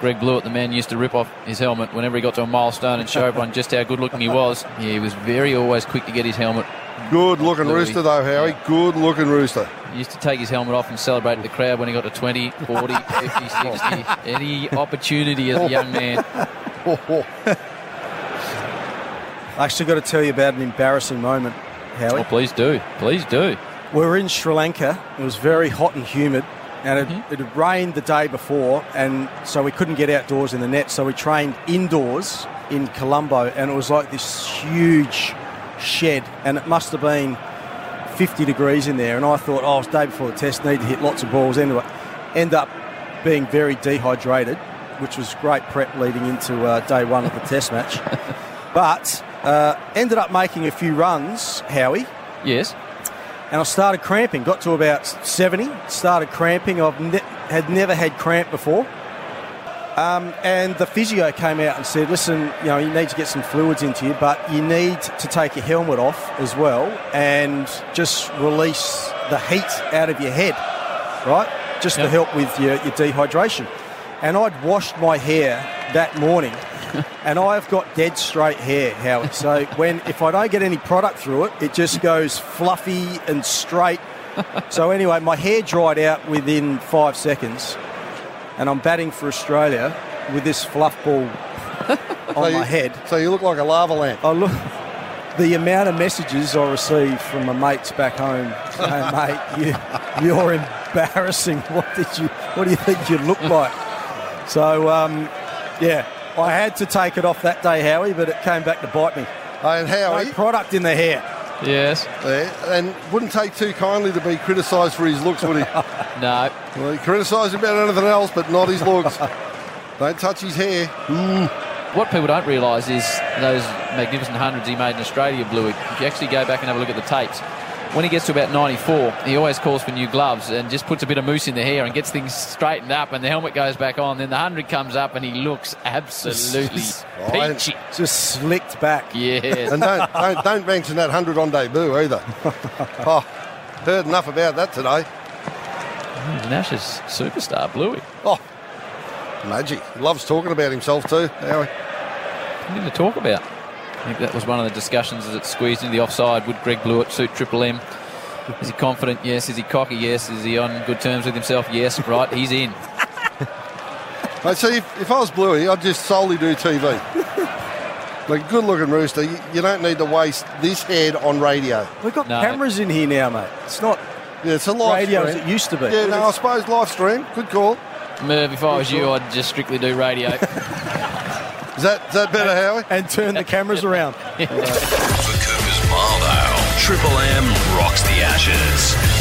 Greg Blewett, the man, used to rip off his helmet whenever he got to a milestone and show everyone just how good-looking he was. Yeah, he was always quick to get his helmet. Good-looking rooster, though, Howie. Yeah. Good-looking rooster. He used to take his helmet off and celebrate the crowd when he got to 20, 40, 50, 60. Any opportunity as a young man. I actually got to tell you about an embarrassing moment, Howie. Oh, please do. Please do. We were in Sri Lanka. It was very hot and humid. And it had rained the day before, and so we couldn't get outdoors in the net, so we trained indoors in Colombo, and it was like this huge shed, and it must have been 50 degrees in there, and I thought, it's the day before the test, need to hit lots of balls, anyway. End up being very dehydrated, which was great prep leading into day one of the test match. But ended up making a few runs, Howie. Yes. And I started cramping. Got to about 70. Started cramping. I've had never had cramp before. And the physio came out and said, "Listen, you need to get some fluids into you, but you need to take your helmet off as well and just release the heat out of your head, right? Just to help with your dehydration." And I'd washed my hair that morning, and I've got dead straight hair, Howie. So if I don't get any product through it, it just goes fluffy and straight. So anyway, my hair dried out within 5 seconds, and I'm batting for Australia with this fluff ball on my head. So you look like a lava lamp. I look. The amount of messages I received from my mates back home, "Hey, mate, you're embarrassing. What do you think you look like?" So, I had to take it off that day, Howie, but it came back to bite me. And Howie... No product in the hair. Yes. Yeah, and wouldn't take too kindly to be criticised for his looks, would he? No. Well, he criticised about anything else, but not his looks. Don't touch his hair. What people don't realise is those magnificent hundreds he made in Australia, Bluey. If you actually go back and have a look at the tapes, when he gets to about 94, he always calls for new gloves and just puts a bit of mousse in the hair and gets things straightened up, and the helmet goes back on. Then the 100 comes up and he looks absolutely peachy. Just slicked back. Yeah. And don't mention that 100 on debut either. Oh, heard enough about that today. Nash's superstar, Bluey. Oh, magic. Loves talking about himself too. Nothing to talk about. I think that was one of the discussions as it squeezed into the offside. Would Greg Blewett suit Triple M? Is he confident? Yes. Is he cocky? Yes. Is he on good terms with himself? Yes. Right, he's in. I see, if I was Bluey, I'd just solely do TV. Like, good-looking rooster, you don't need to waste this head on radio. We've got cameras in here now, mate. It's not it's a live radio stream. As it used to be. Yeah, no, I suppose live stream. Good call. Merv, if I was you, I'd just strictly do radio. Is that better, Howie? And turn the cameras around. For Coopers Wild Ale, Triple M rocks the ashes.